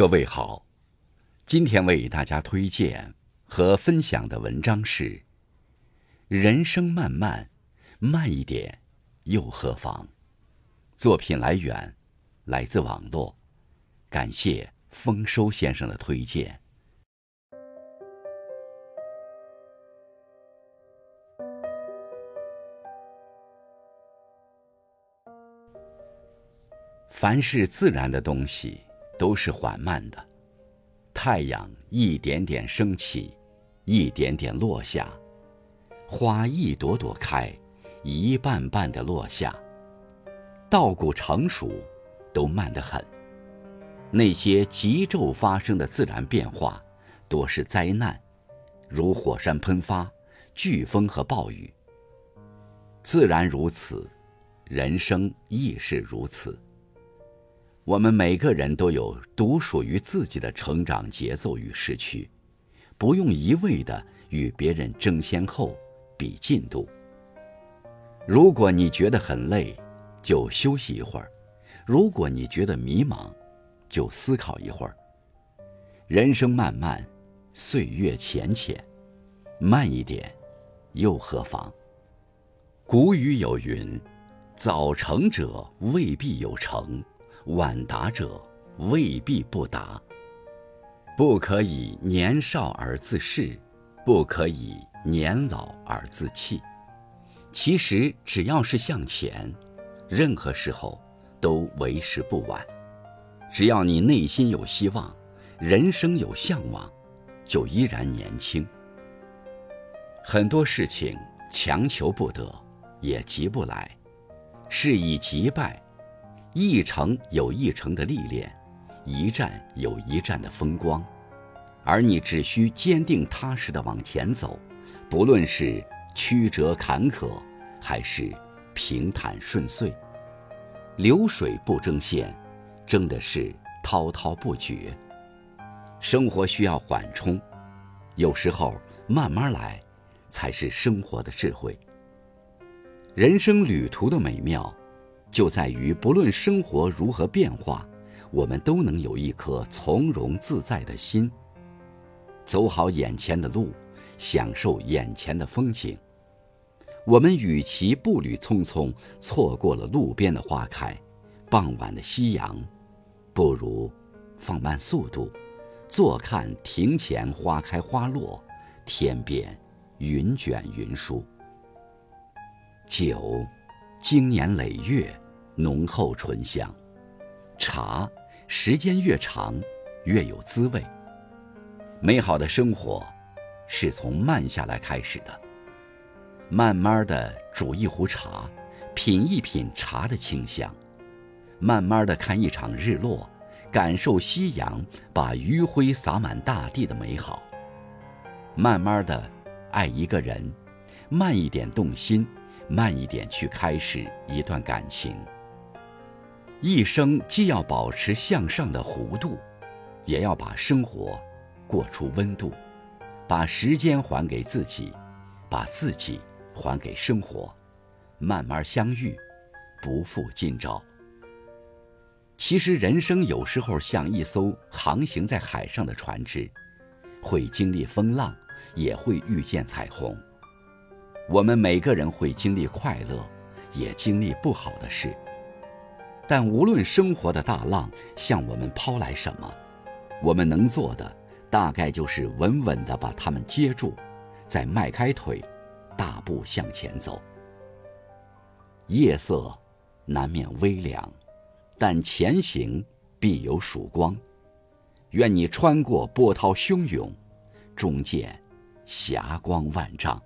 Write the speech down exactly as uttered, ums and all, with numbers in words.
各位好，今天为大家推荐和分享的文章是人生漫漫，慢一点又何妨。作品来源来自网络，感谢丰收先生的推荐。凡是自然的东西都是缓慢的，太阳一点点升起，一点点落下，花一朵朵开，一瓣瓣的落下，稻谷成熟都慢得很。那些急骤发生的自然变化多是灾难，如火山喷发、飓风和暴雨。自然如此，人生亦是如此。我们每个人都有独属于自己的成长节奏与时区，不用一味地与别人争先后、比进度。如果你觉得很累，就休息一会儿；如果你觉得迷茫，就思考一会儿。人生漫漫，岁月浅浅，慢一点又何妨？古语有云：“早成者未必有成，晚达者未必不达。”不可以年少而自恃，不可以年老而自弃。其实只要是向前，任何时候都为时不晚。只要你内心有希望，人生有向往，就依然年轻。很多事情强求不得，也急不来，事以急败，一程有一程的历练，一站有一站的风光，而你只需坚定踏实地往前走，不论是曲折坎坷，还是平坦顺遂。流水不争先，争的是滔滔不绝。生活需要缓冲，有时候慢慢来，才是生活的智慧。人生旅途的美妙就在于不论生活如何变化，我们都能有一颗从容自在的心，走好眼前的路，享受眼前的风景。我们与其步履匆匆，错过了路边的花开、傍晚的夕阳，不如放慢速度，坐看庭前花开花落，天边云卷云舒。酒经年累月，浓厚醇香；茶时间越长，越有滋味。美好的生活是从慢下来开始的。慢慢的煮一壶茶，品一品茶的清香；慢慢的看一场日落，感受夕阳把余晖洒满大地的美好；慢慢的爱一个人，慢一点动心，慢一点去开始一段感情。一生既要保持向上的弧度，也要把生活过出温度，把时间还给自己，把自己还给生活，慢慢相遇，不负今朝。其实人生有时候像一艘航行在海上的船只，会经历风浪，也会遇见彩虹。我们每个人会经历快乐，也经历不好的事，但无论生活的大浪向我们抛来什么，我们能做的大概就是稳稳地把它们接住，再迈开腿，大步向前走。夜色难免微凉，但前行必有曙光。愿你穿过波涛汹涌，终见霞光万丈。